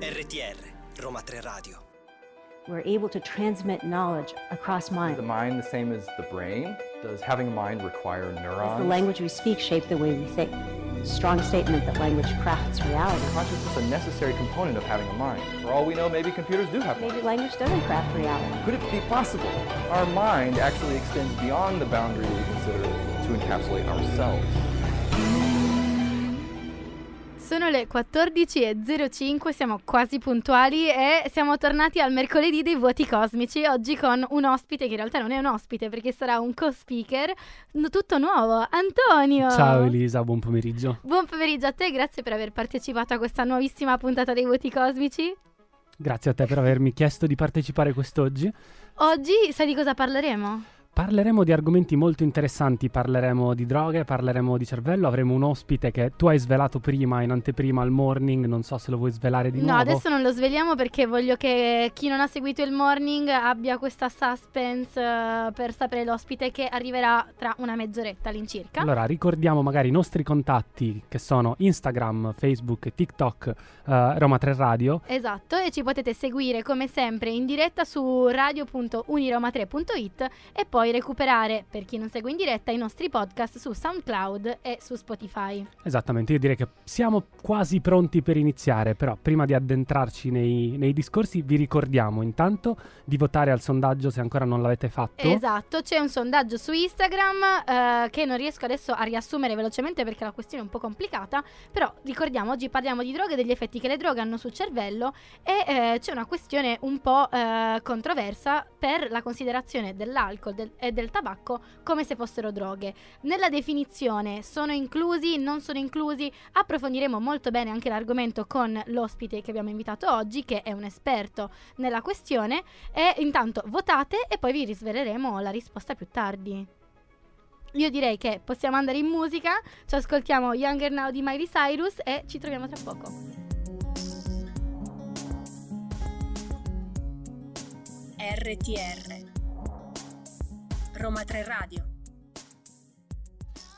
RTR, Roma 3 Radio. We're able to transmit knowledge across mind. The mind, the same as the brain. Does having a mind require neurons? Does the language we speak shape the way we think? Strong statement that language crafts reality. Consciousness is a necessary component of having a mind. For all we know, maybe computers do have. Maybe language doesn't craft reality. Could it be possible? Our mind actually extends beyond the boundary we consider to encapsulate ourselves. Sono le 14.05, siamo quasi puntuali e siamo tornati al mercoledì dei vuoti cosmici, oggi con un ospite che in realtà non è un ospite perché sarà un co-speaker, tutto nuovo, Antonio! Ciao Elisa, buon pomeriggio! Buon pomeriggio a te, grazie per aver partecipato a questa nuovissima puntata dei vuoti cosmici. Grazie a te per avermi chiesto di partecipare quest'oggi. Oggi sai di cosa parleremo? Parleremo di argomenti molto interessanti, parleremo di droghe, parleremo di cervello, avremo un ospite che tu hai svelato prima, in anteprima, al morning, non so se lo vuoi svelare di nuovo. No, adesso non lo sveliamo perché voglio che chi non ha seguito il morning abbia questa suspense per sapere l'ospite che arriverà tra una mezz'oretta all'incirca. Allora, ricordiamo magari i nostri contatti che sono Instagram, Facebook, TikTok, Roma 3 Radio. Esatto, e ci potete seguire come sempre in diretta su radio.uniroma3.it e poi recuperare, per chi non segue in diretta, i nostri podcast su SoundCloud e su Spotify. Esattamente, io direi che siamo quasi pronti per iniziare, però prima di addentrarci nei discorsi vi ricordiamo intanto di votare al sondaggio se ancora non l'avete fatto. Esatto, c'è un sondaggio su Instagram che non riesco adesso a riassumere velocemente perché la questione è un po' complicata, però ricordiamo, oggi parliamo di droghe e degli effetti che le droghe hanno sul cervello e c'è una questione un po' controversa per la considerazione dell'alcol, e del tabacco come se fossero droghe. Nella definizione sono inclusi, non sono inclusi? Approfondiremo molto bene anche l'argomento con l'ospite che abbiamo invitato oggi, che è un esperto nella questione. E intanto votate e poi vi risveleremo la risposta più tardi. Io direi che possiamo andare in musica, ci ascoltiamo Younger Now di Miley Cyrus e ci troviamo tra poco. RTR Roma 3 Radio.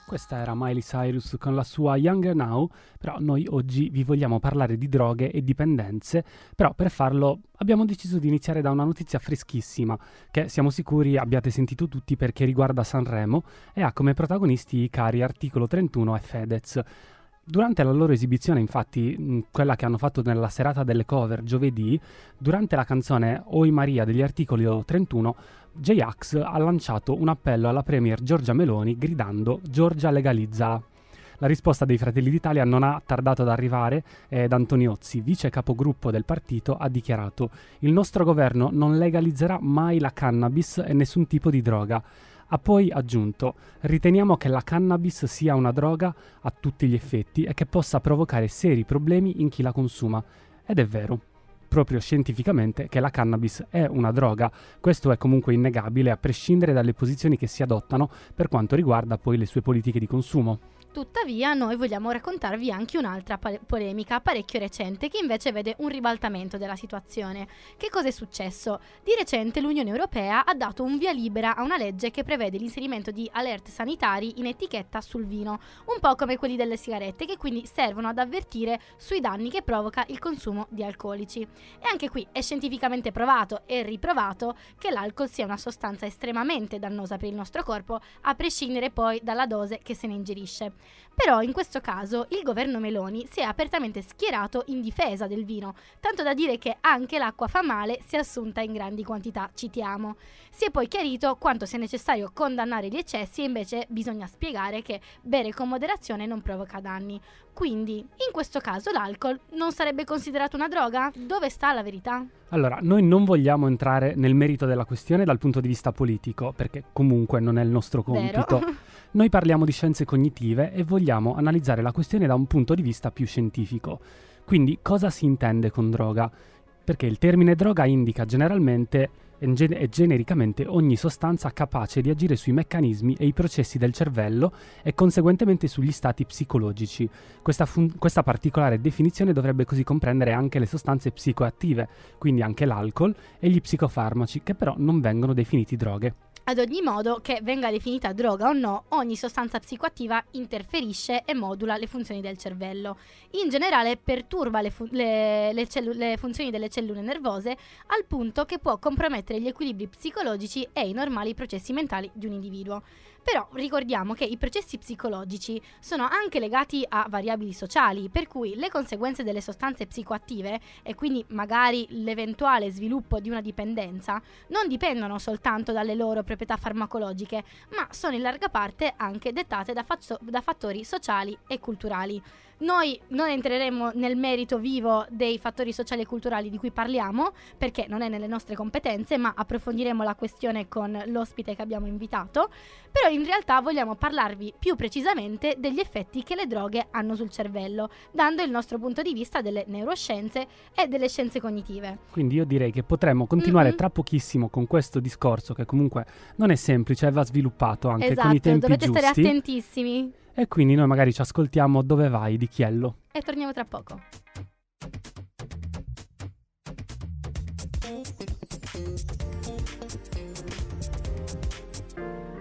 Questa era Miley Cyrus con la sua Younger Now, però noi oggi vi vogliamo parlare di droghe e dipendenze, però per farlo abbiamo deciso di iniziare da una notizia freschissima che siamo sicuri abbiate sentito tutti perché riguarda Sanremo e ha come protagonisti i cari Articolo 31 e Fedez. Durante la loro esibizione, infatti, quella che hanno fatto nella serata delle cover giovedì, durante la canzone Oi Maria degli Articoli 31, J-Ax ha lanciato un appello alla premier Giorgia Meloni gridando «Giorgia legalizza». La risposta dei Fratelli d'Italia non ha tardato ad arrivare ed Antoniozzi, vice capogruppo del partito, ha dichiarato «Il nostro governo non legalizzerà mai la cannabis e nessun tipo di droga». Ha poi aggiunto, riteniamo che la cannabis sia una droga a tutti gli effetti e che possa provocare seri problemi in chi la consuma. Ed è vero, proprio scientificamente, che la cannabis è una droga. Questo è comunque innegabile, a prescindere dalle posizioni che si adottano per quanto riguarda poi le sue politiche di consumo. Tuttavia noi vogliamo raccontarvi anche un'altra polemica parecchio recente che invece vede un ribaltamento della situazione. Che cosa è successo? Di recente l'Unione Europea ha dato un via libera a una legge che prevede l'inserimento di alert sanitari in etichetta sul vino, un po' come quelli delle sigarette, che quindi servono ad avvertire sui danni che provoca il consumo di alcolici. E anche qui è scientificamente provato e riprovato che l'alcol sia una sostanza estremamente dannosa per il nostro corpo, a prescindere poi dalla dose che se ne ingerisce. Però in questo caso il governo Meloni si è apertamente schierato in difesa del vino, tanto da dire che anche l'acqua fa male se assunta in grandi quantità, citiamo. Si è poi chiarito quanto sia necessario condannare gli eccessi e invece bisogna spiegare che bere con moderazione non provoca danni. Quindi in questo caso l'alcol non sarebbe considerato una droga? Dove sta la verità? Allora, noi non vogliamo entrare nel merito della questione dal punto di vista politico, perché comunque non è il nostro compito. Vero. Noi parliamo di scienze cognitive e vogliamo analizzare la questione da un punto di vista più scientifico. Quindi, cosa si intende con droga? Perché il termine droga indica generalmente e genericamente ogni sostanza capace di agire sui meccanismi e i processi del cervello e conseguentemente sugli stati psicologici. Questa particolare definizione dovrebbe così comprendere anche le sostanze psicoattive, quindi anche l'alcol e gli psicofarmaci, che però non vengono definiti droghe. Ad ogni modo, che venga definita droga o no, ogni sostanza psicoattiva interferisce e modula le funzioni del cervello. In generale perturba le funzioni delle cellule nervose al punto che può compromettere gli equilibri psicologici e i normali processi mentali di un individuo. Però ricordiamo che i processi psicologici sono anche legati a variabili sociali, per cui le conseguenze delle sostanze psicoattive e quindi magari l'eventuale sviluppo di una dipendenza non dipendono soltanto dalle loro proprietà farmacologiche, ma sono in larga parte anche dettate da fattori sociali e culturali. Noi non entreremo nel merito vivo dei fattori sociali e culturali di cui parliamo, perché non è nelle nostre competenze, ma approfondiremo la questione con l'ospite che abbiamo invitato. Però in realtà vogliamo parlarvi più precisamente degli effetti che le droghe hanno sul cervello, dando il nostro punto di vista delle neuroscienze e delle scienze cognitive. Quindi io direi che potremmo continuare tra pochissimo con questo discorso, che comunque non è semplice e va sviluppato anche con i tempi giusti. Dovete stare attentissimi. E quindi noi magari ci ascoltiamo Dove vai di Chiello. E torniamo tra poco.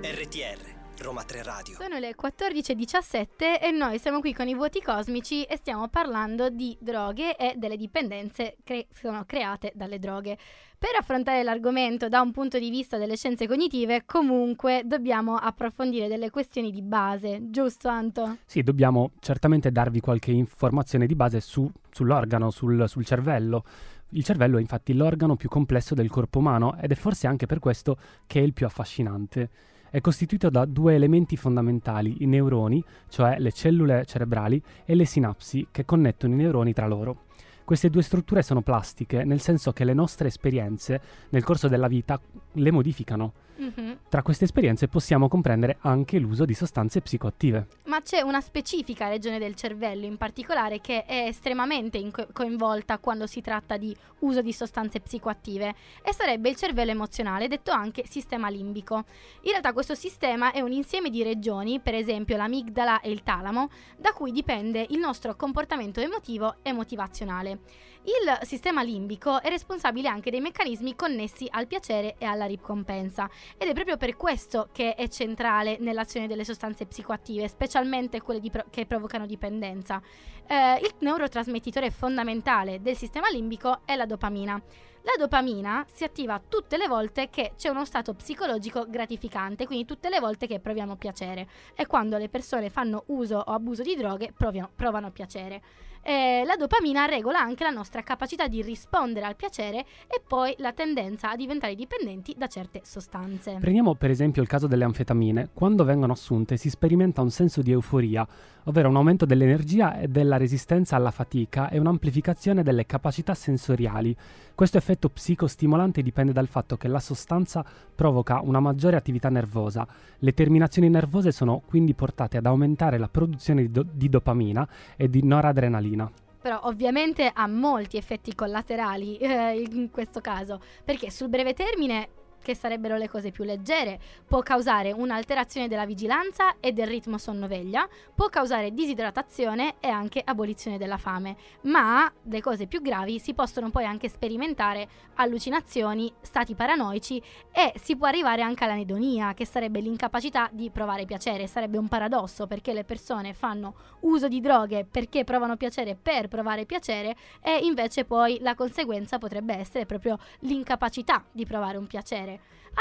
RTR, Roma 3 Radio. Sono le 14:17 e noi siamo qui con i vuoti cosmici e stiamo parlando di droghe e delle dipendenze che sono create dalle droghe. Per affrontare l'argomento da un punto di vista delle scienze cognitive, comunque dobbiamo approfondire delle questioni di base, giusto Anto? Sì, dobbiamo certamente darvi qualche informazione di base sull'organo, sul cervello. Il cervello è infatti l'organo più complesso del corpo umano ed è forse anche per questo che è il più affascinante. È costituito da due elementi fondamentali, i neuroni, cioè le cellule cerebrali, e le sinapsi che connettono i neuroni tra loro. Queste due strutture sono plastiche, nel senso che le nostre esperienze nel corso della vita le modificano. Mm-hmm. Tra queste esperienze possiamo comprendere anche l'uso di sostanze psicoattive. Ma c'è una specifica regione del cervello in particolare che è estremamente coinvolta quando si tratta di uso di sostanze psicoattive, e sarebbe il cervello emozionale, detto anche sistema limbico. In realtà questo sistema è un insieme di regioni, per esempio l'amigdala e il talamo, da cui dipende il nostro comportamento emotivo e motivazionale. Il sistema limbico è responsabile anche dei meccanismi connessi al piacere e alla ricompensa, ed è proprio per questo che è centrale nell'azione delle sostanze psicoattive, specialmente quelle che provocano dipendenza. Il neurotrasmettitore fondamentale del sistema limbico è la dopamina. La dopamina si attiva tutte le volte che c'è uno stato psicologico gratificante, quindi tutte le volte che proviamo piacere, e quando le persone fanno uso o abuso di droghe provano piacere. La dopamina regola anche la nostra capacità di rispondere al piacere e poi la tendenza a diventare dipendenti da certe sostanze. Prendiamo per esempio il caso delle anfetamine. Quando vengono assunte si sperimenta un senso di euforia, ovvero un aumento dell'energia e della resistenza alla fatica e un'amplificazione delle capacità sensoriali. Questo effetto psicostimolante dipende dal fatto che la sostanza provoca una maggiore attività nervosa. Le terminazioni nervose sono quindi portate ad aumentare la produzione di dopamina e di noradrenalina. Però ovviamente ha molti effetti collaterali in questo caso, perché sul breve termine, che sarebbero le cose più leggere, può causare un'alterazione della vigilanza e del ritmo sonno-veglia, può causare disidratazione e anche abolizione della fame, ma le cose più gravi si possono poi anche sperimentare allucinazioni, stati paranoici, e si può arrivare anche all'anedonia, che sarebbe l'incapacità di provare piacere. Sarebbe un paradosso, perché le persone fanno uso di droghe perché provano piacere per provare piacere, e invece poi la conseguenza potrebbe essere proprio l'incapacità di provare un piacere.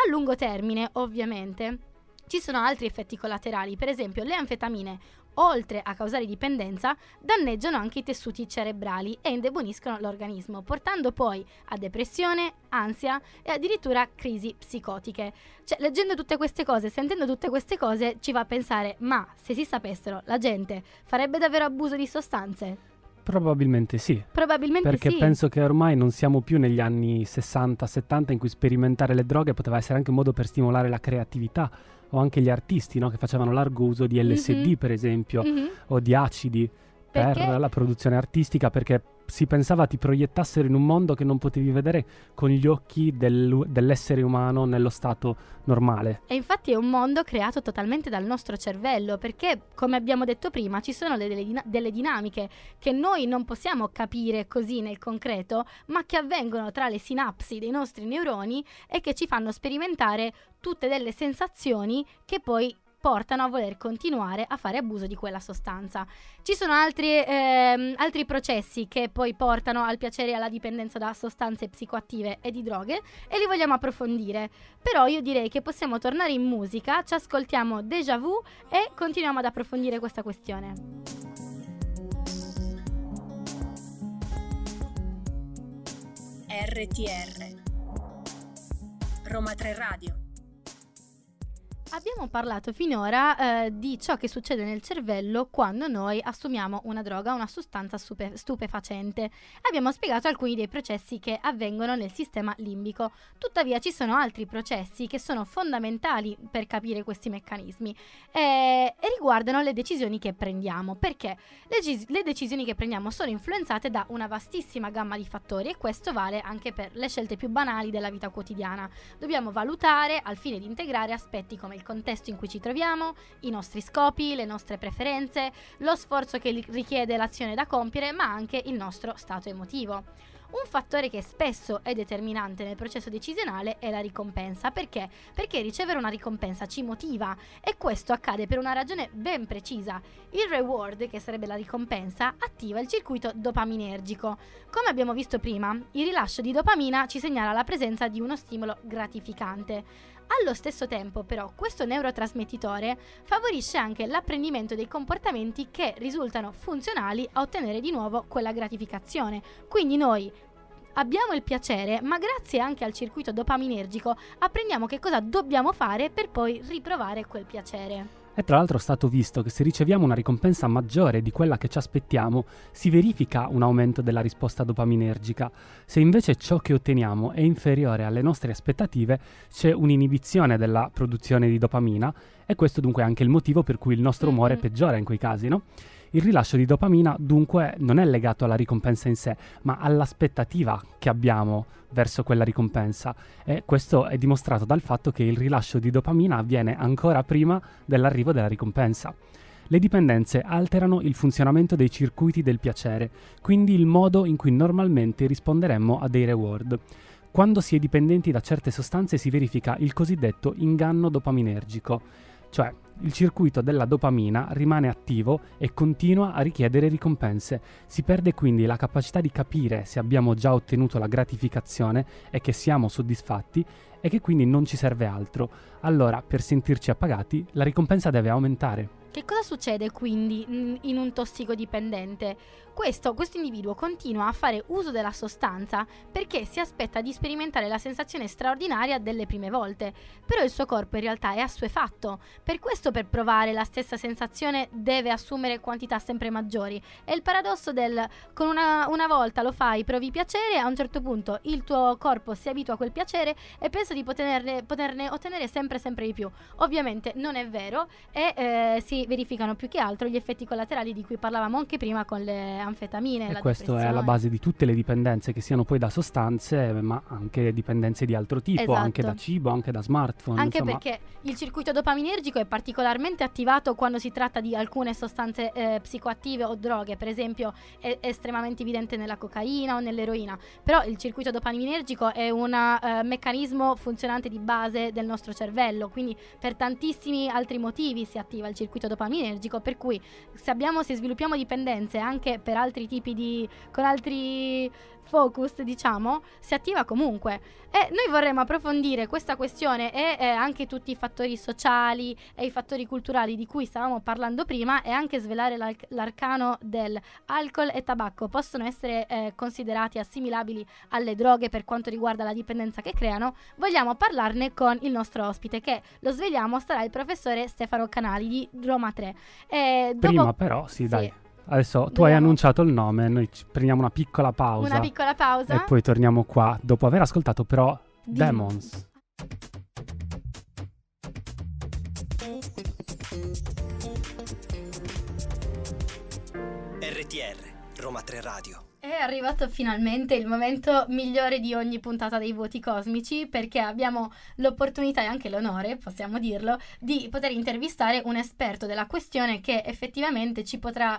A lungo termine, ovviamente, ci sono altri effetti collaterali. Per esempio, le anfetamine, oltre a causare dipendenza, danneggiano anche i tessuti cerebrali e indeboliscono l'organismo, portando poi a depressione, ansia e addirittura crisi psicotiche. Cioè, leggendo tutte queste cose, sentendo tutte queste cose, ci va a pensare: ma se si sapessero, la gente farebbe davvero abuso di sostanze? Probabilmente sì. Perché penso che ormai non siamo più negli anni 60-70 in cui sperimentare le droghe poteva essere anche un modo per stimolare la creatività, o anche gli artisti, no? Che facevano largo uso di LSD, per esempio, o di acidi, per la produzione artistica, perché si pensava ti proiettassero in un mondo che non potevi vedere con gli occhi dell'essere umano nello stato normale. E infatti è un mondo creato totalmente dal nostro cervello, perché come abbiamo detto prima ci sono delle dinamiche che noi non possiamo capire così nel concreto, ma che avvengono tra le sinapsi dei nostri neuroni e che ci fanno sperimentare tutte delle sensazioni che poi portano a voler continuare a fare abuso di quella sostanza. Ci sono altri processi che poi portano al piacere e alla dipendenza da sostanze psicoattive e di droghe, e li vogliamo approfondire. Però io direi che possiamo tornare in musica, ci ascoltiamo Déjà Vu e continuiamo ad approfondire questa questione. RTR Roma 3 Radio. Abbiamo parlato finora di ciò che succede nel cervello quando noi assumiamo una droga, una sostanza stupefacente. Abbiamo spiegato alcuni dei processi che avvengono nel sistema limbico. Tuttavia ci sono altri processi che sono fondamentali per capire questi meccanismi e riguardano le decisioni che prendiamo, perché le decisioni che prendiamo sono influenzate da una vastissima gamma di fattori, e questo vale anche per le scelte più banali della vita quotidiana. Dobbiamo valutare al fine di integrare aspetti come il contesto in cui ci troviamo, i nostri scopi, le nostre preferenze, lo sforzo che richiede l'azione da compiere, ma anche il nostro stato emotivo. Un fattore che spesso è determinante nel processo decisionale è la ricompensa. Perché? Perché ricevere una ricompensa ci motiva, e questo accade per una ragione ben precisa. Il reward, che sarebbe la ricompensa, attiva il circuito dopaminergico. Come abbiamo visto prima, il rilascio di dopamina ci segnala la presenza di uno stimolo gratificante. Allo stesso tempo, però, questo neurotrasmettitore favorisce anche l'apprendimento dei comportamenti che risultano funzionali a ottenere di nuovo quella gratificazione. Quindi noi abbiamo il piacere, ma grazie anche al circuito dopaminergico apprendiamo che cosa dobbiamo fare per poi riprovare quel piacere. E tra l'altro è stato visto che se riceviamo una ricompensa maggiore di quella che ci aspettiamo, si verifica un aumento della risposta dopaminergica. Se invece ciò che otteniamo è inferiore alle nostre aspettative, c'è un'inibizione della produzione di dopamina, e questo dunque è anche il motivo per cui il nostro umore peggiora in quei casi, no? Il rilascio di dopamina dunque non è legato alla ricompensa in sé, ma all'aspettativa che abbiamo verso quella ricompensa, e questo è dimostrato dal fatto che il rilascio di dopamina avviene ancora prima dell'arrivo della ricompensa. Le dipendenze alterano il funzionamento dei circuiti del piacere, quindi il modo in cui normalmente risponderemmo a dei reward. Quando si è dipendenti da certe sostanze si verifica il cosiddetto inganno dopaminergico, cioè il circuito della dopamina rimane attivo e continua a richiedere ricompense. Si perde quindi la capacità di capire se abbiamo già ottenuto la gratificazione e che siamo soddisfatti e che quindi non ci serve altro. Allora, per sentirci appagati, la ricompensa deve aumentare. Che cosa succede quindi in un tossicodipendente? Questo individuo continua a fare uso della sostanza perché si aspetta di sperimentare la sensazione straordinaria delle prime volte, però il suo corpo in realtà è assuefatto. Per questo, per provare la stessa sensazione deve assumere quantità sempre maggiori. È il paradosso del con una volta lo fai, provi piacere, a un certo punto il tuo corpo si abitua a quel piacere e pensa di poterne ottenere sempre di più. Ovviamente non è vero, e si verificano più che altro gli effetti collaterali di cui parlavamo anche prima con le anfetamine. E questo è alla base di tutte le dipendenze, che siano poi da sostanze ma anche dipendenze di altro tipo. Esatto. Anche da cibo, anche da smartphone, anche insomma. Perché il circuito dopaminergico è particolarmente attivato quando si tratta di alcune sostanze psicoattive o droghe. Per esempio è estremamente evidente nella cocaina o nell'eroina, però il circuito dopaminergico è un meccanismo funzionante di base del nostro cervello, quindi per tantissimi altri motivi si attiva il circuito dopaminergico, per cui se sviluppiamo dipendenze anche per altri tipi di con altri focus, diciamo, si attiva comunque. E noi vorremmo approfondire questa questione e anche tutti i fattori sociali e i fattori culturali di cui stavamo parlando prima, e anche svelare l'arcano del alcol e tabacco possono essere considerati assimilabili alle droghe per quanto riguarda la dipendenza che creano. Vogliamo parlarne con il nostro ospite, che lo svegliamo sarà il professore Stefano Canali di Roma 3. Prima però sì, dai. Adesso tu hai annunciato il nome, noi ci prendiamo una piccola pausa e poi torniamo qua dopo aver ascoltato però Demons. RTR Roma 3 Radio. È arrivato finalmente il momento migliore di ogni puntata dei Voti Cosmici, perché abbiamo l'opportunità e anche l'onore, possiamo dirlo, di poter intervistare un esperto della questione che effettivamente ci potrà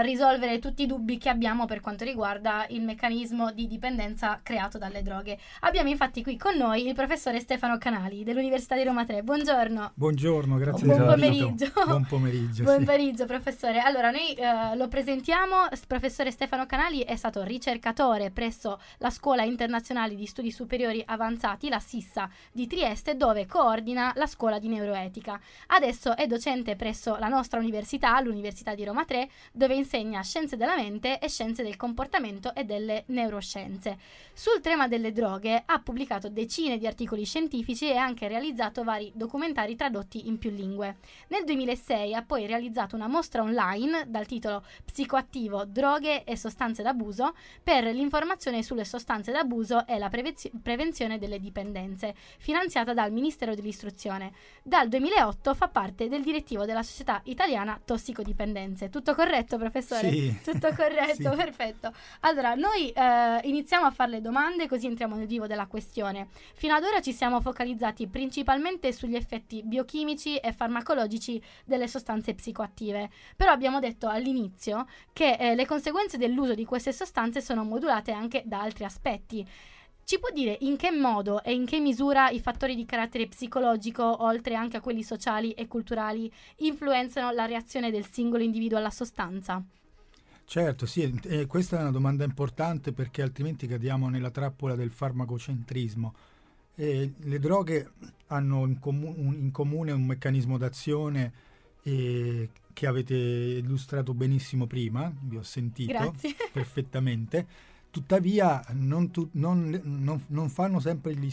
risolvere tutti i dubbi che abbiamo per quanto riguarda il meccanismo di dipendenza creato dalle droghe. Abbiamo infatti qui con noi il professore Stefano Canali dell'Università di Roma 3. Buongiorno. Buongiorno, grazie. Buon pomeriggio. Buon pomeriggio, professore. Allora, noi lo presentiamo. Professore Stefano Canali è stato ricercatore presso la Scuola Internazionale di Studi Superiori Avanzati, la SISA di Trieste, dove coordina la scuola di neuroetica. Adesso è docente presso la nostra università, l'Università di Roma 3, dove insegna scienze della mente e scienze del comportamento e delle neuroscienze. Sul tema delle droghe ha pubblicato decine di articoli scientifici e ha anche realizzato vari documentari tradotti in più lingue. Nel 2006 ha poi realizzato una mostra online dal titolo Psicoattivo, droghe e sostanze da abuso, per l'informazione sulle sostanze d'abuso e la prevenzione delle dipendenze, finanziata dal Ministero dell'Istruzione. Dal 2008 fa parte del direttivo della Società Italiana Tossicodipendenze. Tutto corretto, professore? Sì. Tutto corretto, sì. Perfetto. Allora, noi iniziamo a fare le domande, così entriamo nel vivo della questione. Fino ad ora ci siamo focalizzati principalmente sugli effetti biochimici e farmacologici delle sostanze psicoattive, però abbiamo detto all'inizio che le conseguenze dell'uso di queste sostanze sono modulate anche da altri aspetti. Ci può dire in che modo e in che misura i fattori di carattere psicologico, oltre anche a quelli sociali e culturali, influenzano la reazione del singolo individuo alla sostanza? Certo, sì, questa è una domanda importante, perché altrimenti cadiamo nella trappola del farmacocentrismo. Le droghe hanno in comune un meccanismo d'azione che avete illustrato benissimo prima, vi ho sentito. Grazie. Perfettamente. Tuttavia non danno sempre gli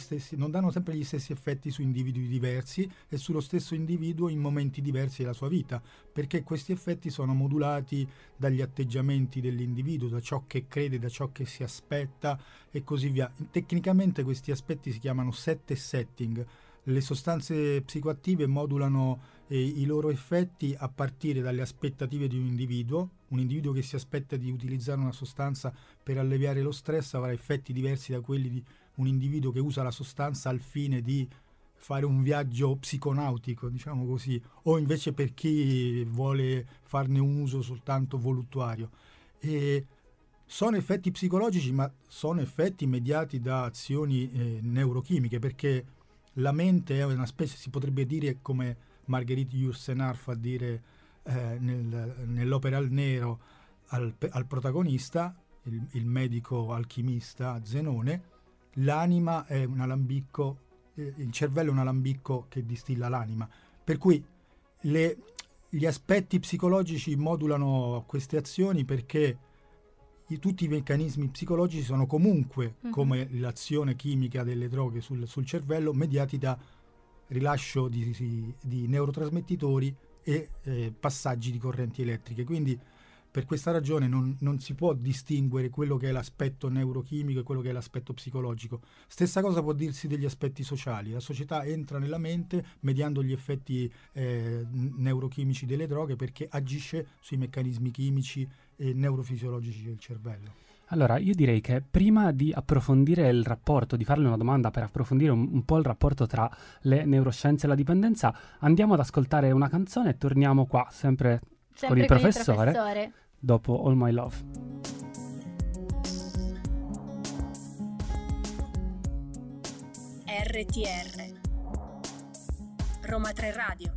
stessi effetti su individui diversi e sullo stesso individuo in momenti diversi della sua vita, perché questi effetti sono modulati dagli atteggiamenti dell'individuo, da ciò che crede, da ciò che si aspetta e così via. Tecnicamente questi aspetti si chiamano set e setting. Le sostanze psicoattive modulano i loro effetti a partire dalle aspettative di un individuo che si aspetta di utilizzare una sostanza per alleviare lo stress avrà effetti diversi da quelli di un individuo che usa la sostanza al fine di fare un viaggio psiconautico, diciamo così, o invece per chi vuole farne un uso soltanto voluttuario. E sono effetti psicologici, ma sono effetti mediati da azioni neurochimiche, perché la mente è una specie, si potrebbe dire, come Marguerite Yourcenar fa dire nell'opera Al Nero al protagonista, il medico alchimista Zenone, l'anima è un alambicco, il cervello è un alambicco che distilla l'anima. Per cui gli aspetti psicologici modulano queste azioni, perché tutti i meccanismi psicologici sono comunque, come l'azione chimica delle droghe sul cervello, mediati da rilascio di neurotrasmettitori e passaggi di correnti elettriche. Quindi per questa ragione non si può distinguere quello che è l'aspetto neurochimico e quello che è l'aspetto psicologico. Stessa cosa può dirsi degli aspetti sociali. La società entra nella mente mediando gli effetti neurochimici delle droghe, perché agisce sui meccanismi chimici e neurofisiologici del cervello. Allora, io direi che prima di approfondire il rapporto, di farle una domanda per approfondire un po' il rapporto tra le neuroscienze e la dipendenza, andiamo ad ascoltare una canzone e torniamo qua, sempre con il professore, dopo All My Love. RTR Roma 3 Radio.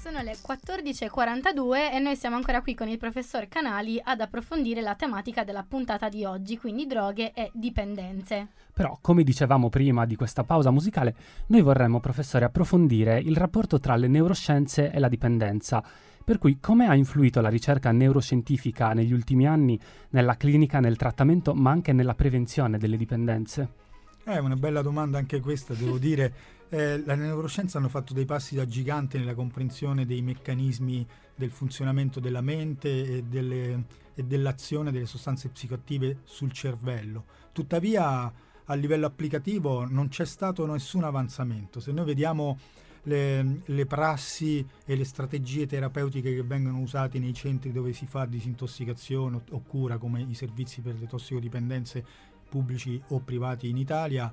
Sono le 14.42 e noi siamo ancora qui con il professor Canali ad approfondire la tematica della puntata di oggi, quindi droghe e dipendenze. Però, come dicevamo prima di questa pausa musicale, noi vorremmo, professore, approfondire il rapporto tra le neuroscienze e la dipendenza. Per cui, come ha influito la ricerca neuroscientifica negli ultimi anni nella clinica, nel trattamento, ma anche nella prevenzione delle dipendenze? Una bella domanda anche questa, devo dire. La neuroscienza hanno fatto dei passi da gigante nella comprensione dei meccanismi del funzionamento della mente e dell'azione delle sostanze psicoattive sul cervello. Tuttavia, a livello applicativo non c'è stato nessun avanzamento. Se noi vediamo le prassi e le strategie terapeutiche che vengono usate nei centri dove si fa disintossicazione o cura, come i servizi per le tossicodipendenze pubblici o privati in Italia.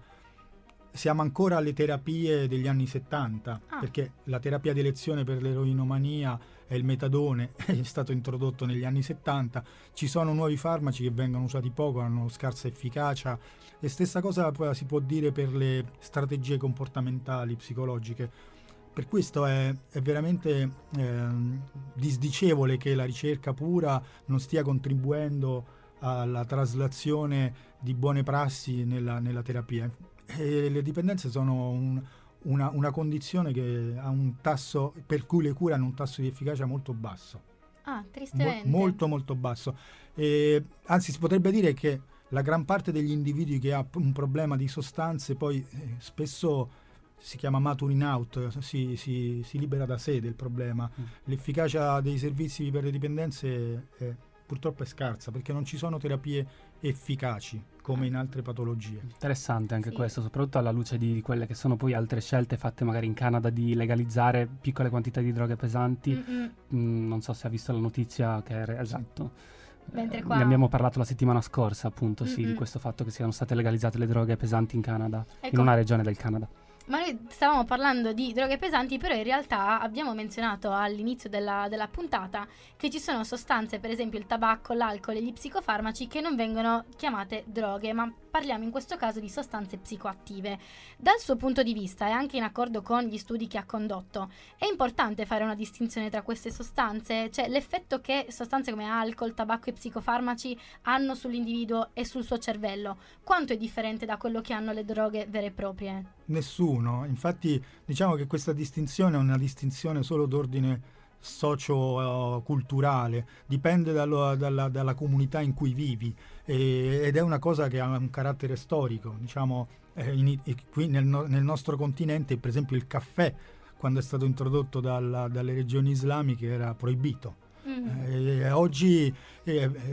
Siamo ancora alle terapie degli anni 70, perché la terapia di elezione per l'eroinomania e il metadone è stato introdotto negli anni 70. Ci sono nuovi farmaci che vengono usati poco, hanno scarsa efficacia, e stessa cosa si può dire per le strategie comportamentali psicologiche. Per questo è veramente disdicevole che la ricerca pura non stia contribuendo alla traslazione di buone prassi nella terapia. E le dipendenze sono una condizione che ha un tasso, per cui le cure hanno un tasso di efficacia molto basso. Tristemente. Molto basso. E, anzi, si potrebbe dire che la gran parte degli individui che ha un problema di sostanze poi spesso si chiama maturing out, si libera da sé del problema. L'efficacia dei servizi per le dipendenze purtroppo è scarsa, perché non ci sono terapie efficaci come in altre patologie. Interessante anche questo, soprattutto alla luce di quelle che sono poi altre scelte fatte magari in Canada di legalizzare piccole quantità di droghe pesanti. Non so se ha visto la notizia che era esatto. Mentre qua ne abbiamo parlato la settimana scorsa, appunto, di questo fatto che siano state legalizzate le droghe pesanti in Canada, in una regione del Canada. Ma noi stavamo parlando di droghe pesanti, però in realtà abbiamo menzionato all'inizio della puntata che ci sono sostanze, per esempio il tabacco, l'alcol e gli psicofarmaci, che non vengono chiamate droghe, ma parliamo in questo caso di sostanze psicoattive. Dal suo punto di vista, e anche in accordo con gli studi che ha condotto, è importante fare una distinzione tra queste sostanze, cioè l'effetto che sostanze come alcol, tabacco e psicofarmaci hanno sull'individuo e sul suo cervello. Quanto è differente da quello che hanno le droghe vere e proprie? Nessuno. Infatti diciamo che questa distinzione è una distinzione solo d'ordine socio-culturale, dipende dalla comunità in cui vivi, ed è una cosa che ha un carattere storico. Diciamo, qui nel nostro continente, per esempio, il caffè, quando è stato introdotto dalle regioni islamiche, era proibito. Oggi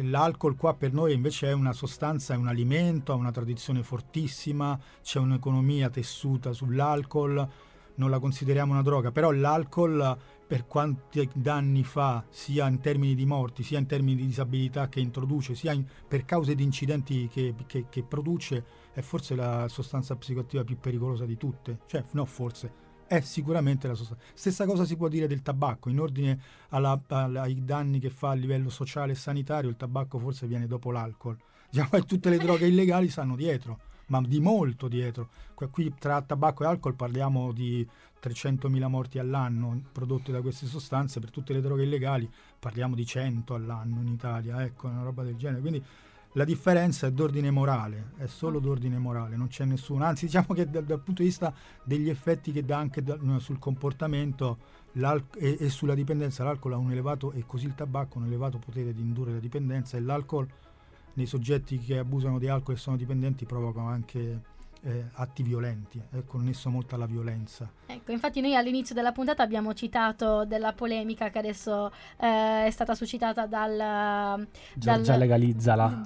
l'alcol qua per noi invece è una sostanza, è un alimento, ha una tradizione fortissima, c'è un'economia tessuta sull'alcol, non la consideriamo una droga, però l'alcol, per quanti danni fa, sia in termini di morti, sia in termini di disabilità che introduce, sia per cause di incidenti che produce, è forse la sostanza psicoattiva più pericolosa di tutte. Cioè, no, forse è sicuramente la sostanza. Stessa cosa si può dire del tabacco. In ordine ai danni che fa a livello sociale e sanitario, il tabacco forse viene dopo l'alcol. Diciamo che tutte le droghe illegali stanno dietro, ma di molto dietro. Qui tra tabacco e alcol parliamo di 300.000 morti all'anno prodotte da queste sostanze. Per tutte le droghe illegali parliamo di 100 all'anno in Italia, ecco, una roba del genere. Quindi la differenza è d'ordine morale, è solo d'ordine morale, non c'è nessuno. Anzi, diciamo che dal punto di vista degli effetti che dà anche sul comportamento e sulla dipendenza, l'alcol ha un elevato, e così il tabacco, un elevato potere di indurre la dipendenza, e l'alcol nei soggetti che abusano di alcol e sono dipendenti provocano anche atti violenti, è connesso molto alla violenza. Ecco, infatti noi all'inizio della puntata abbiamo citato della polemica che adesso è stata suscitata dal Giorgia Legalizzala,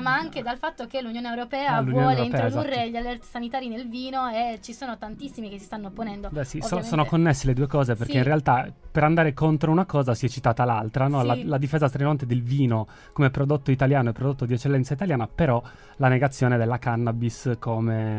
ma anche dal fatto che l'Unione Europea vuole introdurre gli alert sanitari nel vino, e ci sono tantissimi che si stanno opponendo. Sono connesse le due cose, perché in realtà per andare contro una cosa si è citata l'altra, no? La difesa stridente del vino come prodotto italiano e prodotto di eccellenza italiana, però la negazione della cannabis come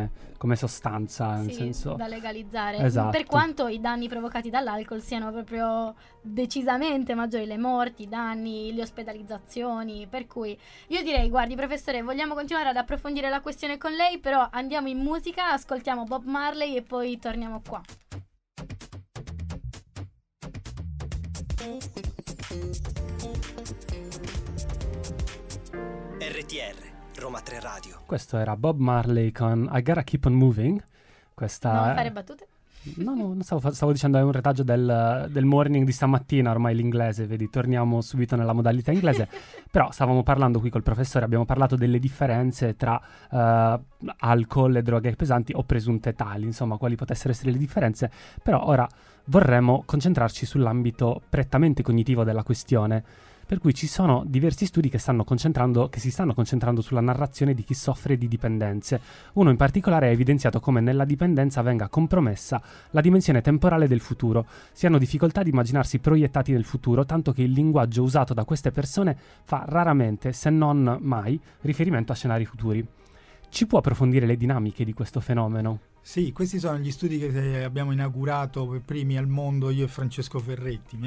sostanza, nel senso da legalizzare, per quanto i danni provocati dall'alcol siano proprio decisamente maggiori, le morti, i danni, le ospedalizzazioni. Per cui io direi, guardi professore, vogliamo continuare ad approfondire la questione con lei, però andiamo in musica, ascoltiamo Bob Marley e poi torniamo qua. RTR Roma 3 Radio. Questo era Bob Marley con I Gotta Keep On Moving. Non fare battute? No, non stavo dicendo, è un retaggio del morning di stamattina, ormai l'inglese, vedi, torniamo subito nella modalità inglese. Però stavamo parlando qui col professore, abbiamo parlato delle differenze tra alcol e droghe pesanti o presunte tali, insomma, quali potessero essere le differenze. Però ora vorremmo concentrarci sull'ambito prettamente cognitivo della questione. per cui ci sono diversi studi che si stanno concentrando sulla narrazione di chi soffre di dipendenze. Uno in particolare ha evidenziato come nella dipendenza venga compromessa la dimensione temporale del futuro. Si hanno difficoltà di immaginarsi proiettati nel futuro, tanto che il linguaggio usato da queste persone fa raramente, se non mai, riferimento a scenari futuri. Ci può approfondire le dinamiche di questo fenomeno? Sì, questi sono gli studi che abbiamo inaugurato per primi al mondo io e Francesco Ferretti.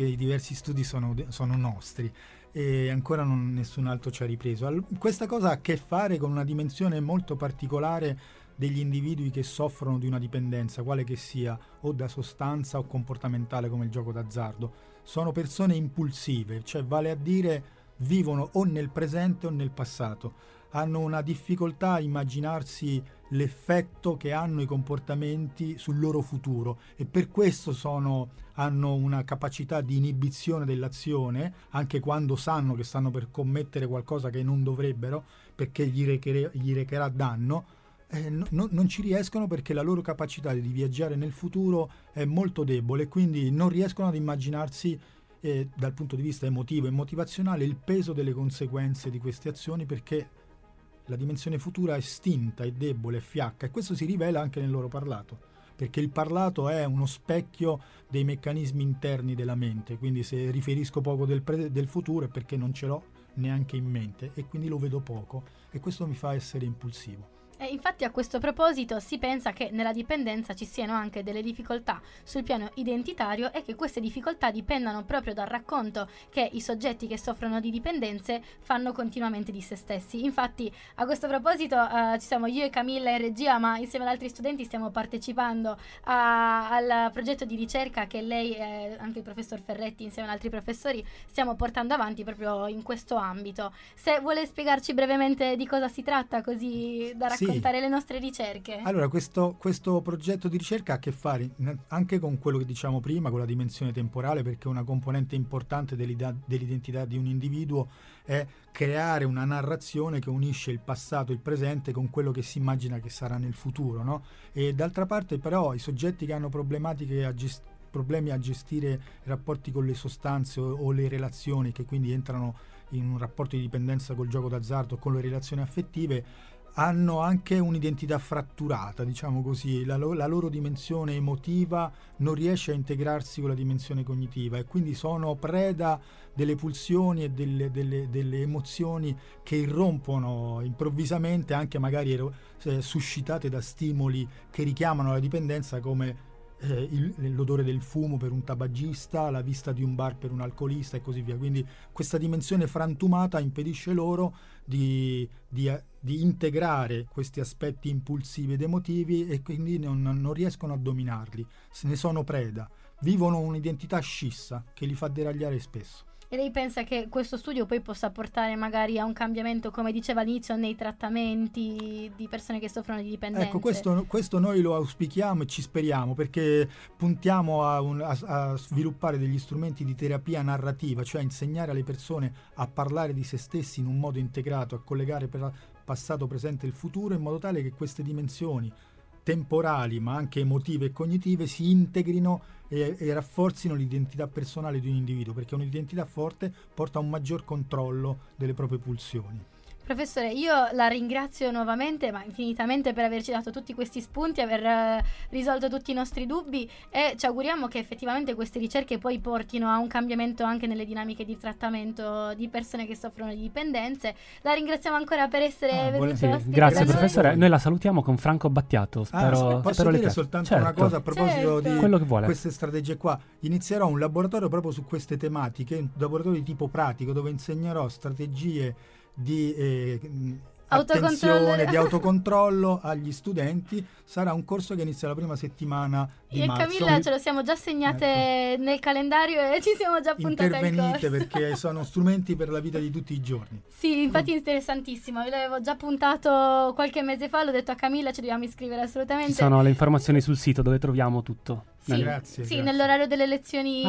I diversi studi sono nostri e ancora nessun altro ci ha ripreso. Questa cosa ha a che fare con una dimensione molto particolare degli individui che soffrono di una dipendenza, quale che sia, o da sostanza o comportamentale come il gioco d'azzardo. Sono persone impulsive, cioè vale a dire vivono o nel presente o nel passato. Hanno una difficoltà a immaginarsi l'effetto che hanno i comportamenti sul loro futuro e per questo hanno una capacità di inibizione dell'azione anche quando sanno che stanno per commettere qualcosa che non dovrebbero, perché gli recherà danno. Non ci riescono perché la loro capacità di viaggiare nel futuro è molto debole, quindi non riescono ad immaginarsi dal punto di vista emotivo e motivazionale il peso delle conseguenze di queste azioni, perché la dimensione futura è estinta, è debole, è fiacca, e questo si rivela anche nel loro parlato, perché il parlato è uno specchio dei meccanismi interni della mente, quindi se riferisco poco del futuro è perché non ce l'ho neanche in mente e quindi lo vedo poco e questo mi fa essere impulsivo. Infatti a questo proposito si pensa che nella dipendenza ci siano anche delle difficoltà sul piano identitario e che queste difficoltà dipendano proprio dal racconto che i soggetti che soffrono di dipendenze fanno continuamente di se stessi. Infatti a questo proposito ci siamo io e Camilla in regia, ma insieme ad altri studenti stiamo partecipando al progetto di ricerca che lei e anche il professor Ferretti insieme ad altri professori stiamo portando avanti proprio in questo ambito. Se vuole spiegarci brevemente di cosa si tratta, così da raccontare. Contare le nostre ricerche. Allora, questo progetto di ricerca ha a che fare anche con quello che diciamo prima, con la dimensione temporale, perché una componente importante dell'identità di un individuo è creare una narrazione che unisce il passato e il presente con quello che si immagina che sarà nel futuro, no? E d'altra parte però i soggetti che hanno problemi a gestire i rapporti con le sostanze o le relazioni, che quindi entrano in un rapporto di dipendenza col gioco d'azzardo o con le relazioni affettive, hanno anche un'identità fratturata, diciamo così, la loro dimensione emotiva non riesce a integrarsi con la dimensione cognitiva e quindi sono preda delle pulsioni e delle emozioni che irrompono improvvisamente, anche magari suscitate da stimoli che richiamano la dipendenza, come l'odore del fumo per un tabagista, la vista di un bar per un alcolista e così via. Quindi questa dimensione frantumata impedisce loro di integrare questi aspetti impulsivi ed emotivi e quindi non riescono a dominarli, se ne sono preda, vivono un'identità scissa che li fa deragliare spesso. E lei pensa che questo studio poi possa portare magari a un cambiamento, come diceva all'inizio, nei trattamenti di persone che soffrono di dipendenze? Ecco, questo noi lo auspichiamo e ci speriamo, perché puntiamo a sviluppare degli strumenti di terapia narrativa, cioè insegnare alle persone a parlare di se stessi in un modo integrato, a collegare passato, presente e il futuro, in modo tale che queste dimensioni temporali ma anche emotive e cognitive si integrino e rafforzino l'identità personale di un individuo, perché un'identità forte porta a un maggior controllo delle proprie pulsioni. Professore, io la ringrazio nuovamente, ma infinitamente, per averci dato tutti questi spunti, aver risolto tutti i nostri dubbi, e ci auguriamo che effettivamente queste ricerche poi portino a un cambiamento anche nelle dinamiche di trattamento di persone che soffrono di dipendenze. La ringraziamo ancora per essere venuto. Sì, grazie professore, noi la salutiamo con Franco Battiato. Posso dire soltanto una cosa a proposito di quello che vuole. Queste strategie qua? Inizierò un laboratorio proprio su queste tematiche, un laboratorio di tipo pratico, dove insegnerò strategie di attenzione, di autocontrollo agli studenti. Sarà un corso che inizia la prima settimana di marzo. Io e Camilla ce lo siamo già segnate, ecco, nel calendario e ci siamo già appuntate al corso. Intervenite, perché sono strumenti per la vita di tutti i giorni. Sì, infatti è interessantissimo. Io l'avevo già puntato qualche mese fa, l'ho detto a Camilla, ci dobbiamo iscrivere assolutamente. Ci sono le informazioni sul sito dove troviamo tutto. Sì, grazie. Nell'orario delle lezioni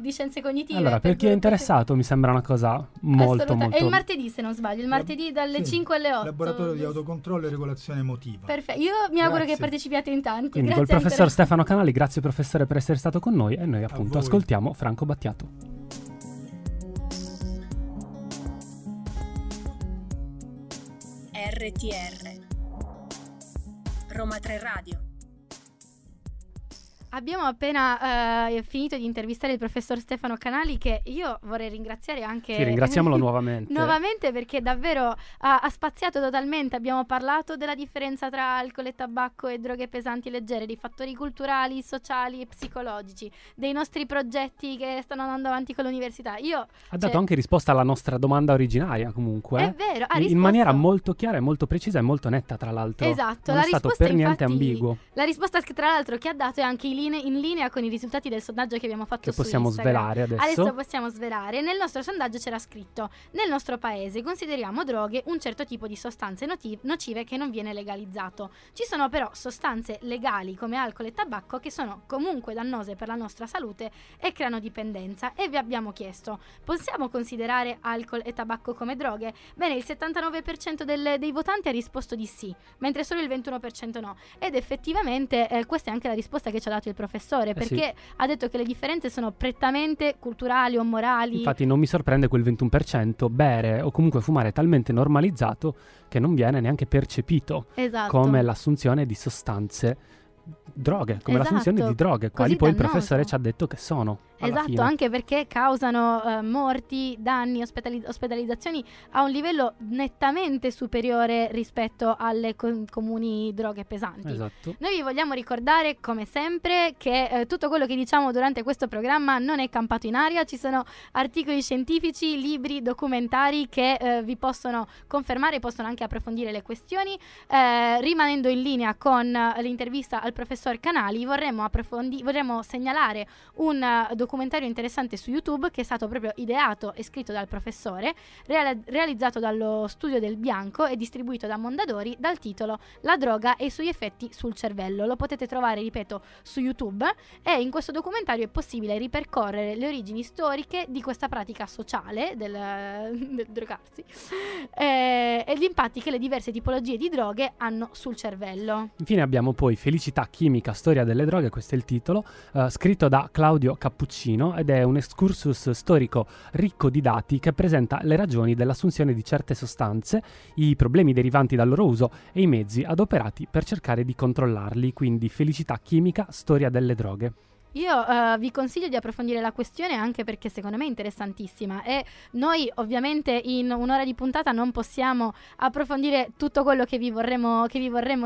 di scienze cognitive. Allora, per chi è interessato mi sembra una cosa molto... È il martedì, se non sbaglio, il martedì dalle 5 alle 8. Laboratorio di autocontrollo e regolazione emotiva. Perfetto, io mi auguro che partecipiate in tanti. Quindi grazie col professor Stefano Canali, grazie professore per essere stato con noi, e noi appunto ascoltiamo Franco Battiato. 3TR Roma 3 Radio. Abbiamo appena finito di intervistare il professor Stefano Canali, che io vorrei ringraziare anche... Sì, ringraziamolo nuovamente perché davvero ha spaziato totalmente. Abbiamo parlato della differenza tra alcol e tabacco e droghe pesanti e leggere, di fattori culturali, sociali e psicologici, dei nostri progetti che stanno andando avanti con l'università. Ha dato anche risposta alla nostra domanda originaria, comunque. È vero, in maniera molto chiara e molto precisa e molto netta, tra l'altro. Esatto, non è stato per niente ambiguo. La risposta che tra l'altro che ha dato è anche in linea con i risultati del sondaggio che abbiamo fatto su Instagram. Che possiamo svelare adesso. Adesso possiamo svelare. Nel nostro sondaggio c'era scritto: nel nostro paese consideriamo droghe un certo tipo di sostanze nocive che non viene legalizzato. Ci sono però sostanze legali come alcol e tabacco che sono comunque dannose per la nostra salute e creano dipendenza. E vi abbiamo chiesto: possiamo considerare alcol e tabacco come droghe? Bene, il 79% dei votanti ha risposto di sì, mentre solo il 21% no. Ed effettivamente questa è anche la risposta che ci ha dato il professore, perché sì, ha detto che le differenze sono prettamente culturali o morali. Infatti non mi sorprende quel 21%. Bere o comunque fumare è talmente normalizzato che non viene neanche percepito. Esatto. Come l'assunzione di sostanze droghe, come esatto, l'assunzione di droghe, quali poi il professore ci ha detto che sono. Esatto, fine. Anche perché causano morti, danni, ospedalizzazioni a un livello nettamente superiore rispetto alle comuni droghe pesanti. Esatto. Noi vi vogliamo ricordare, come sempre, che tutto quello che diciamo durante questo programma non è campato in aria. Ci sono articoli scientifici, libri, documentari che vi possono confermare, possono anche approfondire le questioni. Rimanendo in linea con l'intervista al professor Canali, vorremmo segnalare un documentario interessante su YouTube che è stato proprio ideato e scritto dal professore, realizzato dallo Studio del Bianco e distribuito da Mondadori, dal titolo La droga e i suoi effetti sul cervello. Lo potete trovare, ripeto, su YouTube, e in questo documentario è possibile ripercorrere le origini storiche di questa pratica sociale del drogarsi e gli impatti che le diverse tipologie di droghe hanno sul cervello. Infine abbiamo poi Felicità chimica, storia delle droghe, questo è il titolo, scritto da Claudio Cappuccini, ed è un excursus storico ricco di dati che presenta le ragioni dell'assunzione di certe sostanze, i problemi derivanti dal loro uso e i mezzi adoperati per cercare di controllarli. Quindi Felicità chimica, storia delle droghe. Io vi consiglio di approfondire la questione, anche perché secondo me è interessantissima, e noi ovviamente in un'ora di puntata non possiamo approfondire tutto quello che vi vorremmo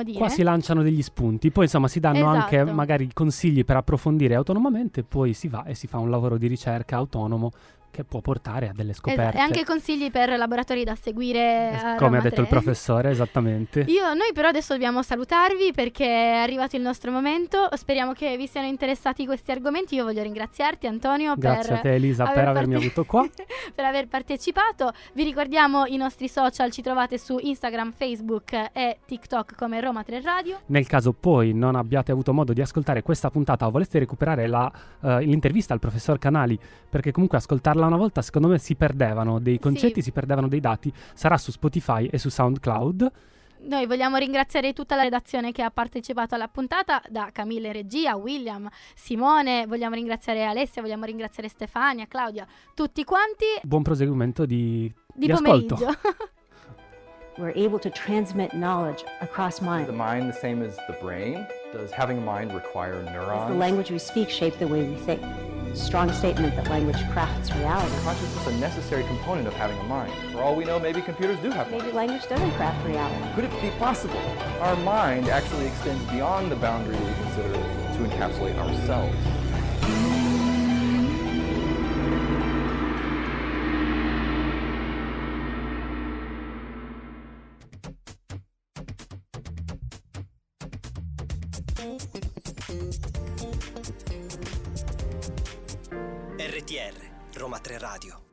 dire. Qua si lanciano degli spunti, poi insomma si danno anche magari consigli per approfondire autonomamente, poi si va e si fa un lavoro di ricerca autonomo che può portare a delle scoperte. E anche consigli per laboratori da seguire. Come ha detto il professore, esattamente. Noi però adesso dobbiamo salutarvi perché è arrivato il nostro momento. Speriamo che vi siano interessati questi argomenti. Io voglio ringraziarti, Antonio. Grazie a te, Elisa, per avermi avuto qua. Per aver partecipato. Vi ricordiamo i nostri social, ci trovate su Instagram, Facebook e TikTok come Roma 3 Radio. Nel caso poi non abbiate avuto modo di ascoltare questa puntata o voleste recuperare l'intervista al professor Canali, perché comunque ascoltarla una volta secondo me si perdevano dei concetti, si perdevano dei dati, sarà su Spotify e su SoundCloud. Noi vogliamo ringraziare tutta la redazione che ha partecipato alla puntata, da Camille regia, William, Simone, vogliamo ringraziare Alessia, vogliamo ringraziare Stefania, Claudia, tutti quanti. Buon proseguimento di pomeriggio. We're able to transmit knowledge across mind. The mind, the same as the brain. Does having a mind require neurons? Does the language we speak shape the way we think? Strong statement that language crafts reality. Consciousness a necessary component of having a mind. For all we know, maybe computers do have. Maybe language doesn't craft reality. Could it be possible? Our mind actually extends beyond the boundary we consider to encapsulate ourselves. RTR Roma 3 Radio.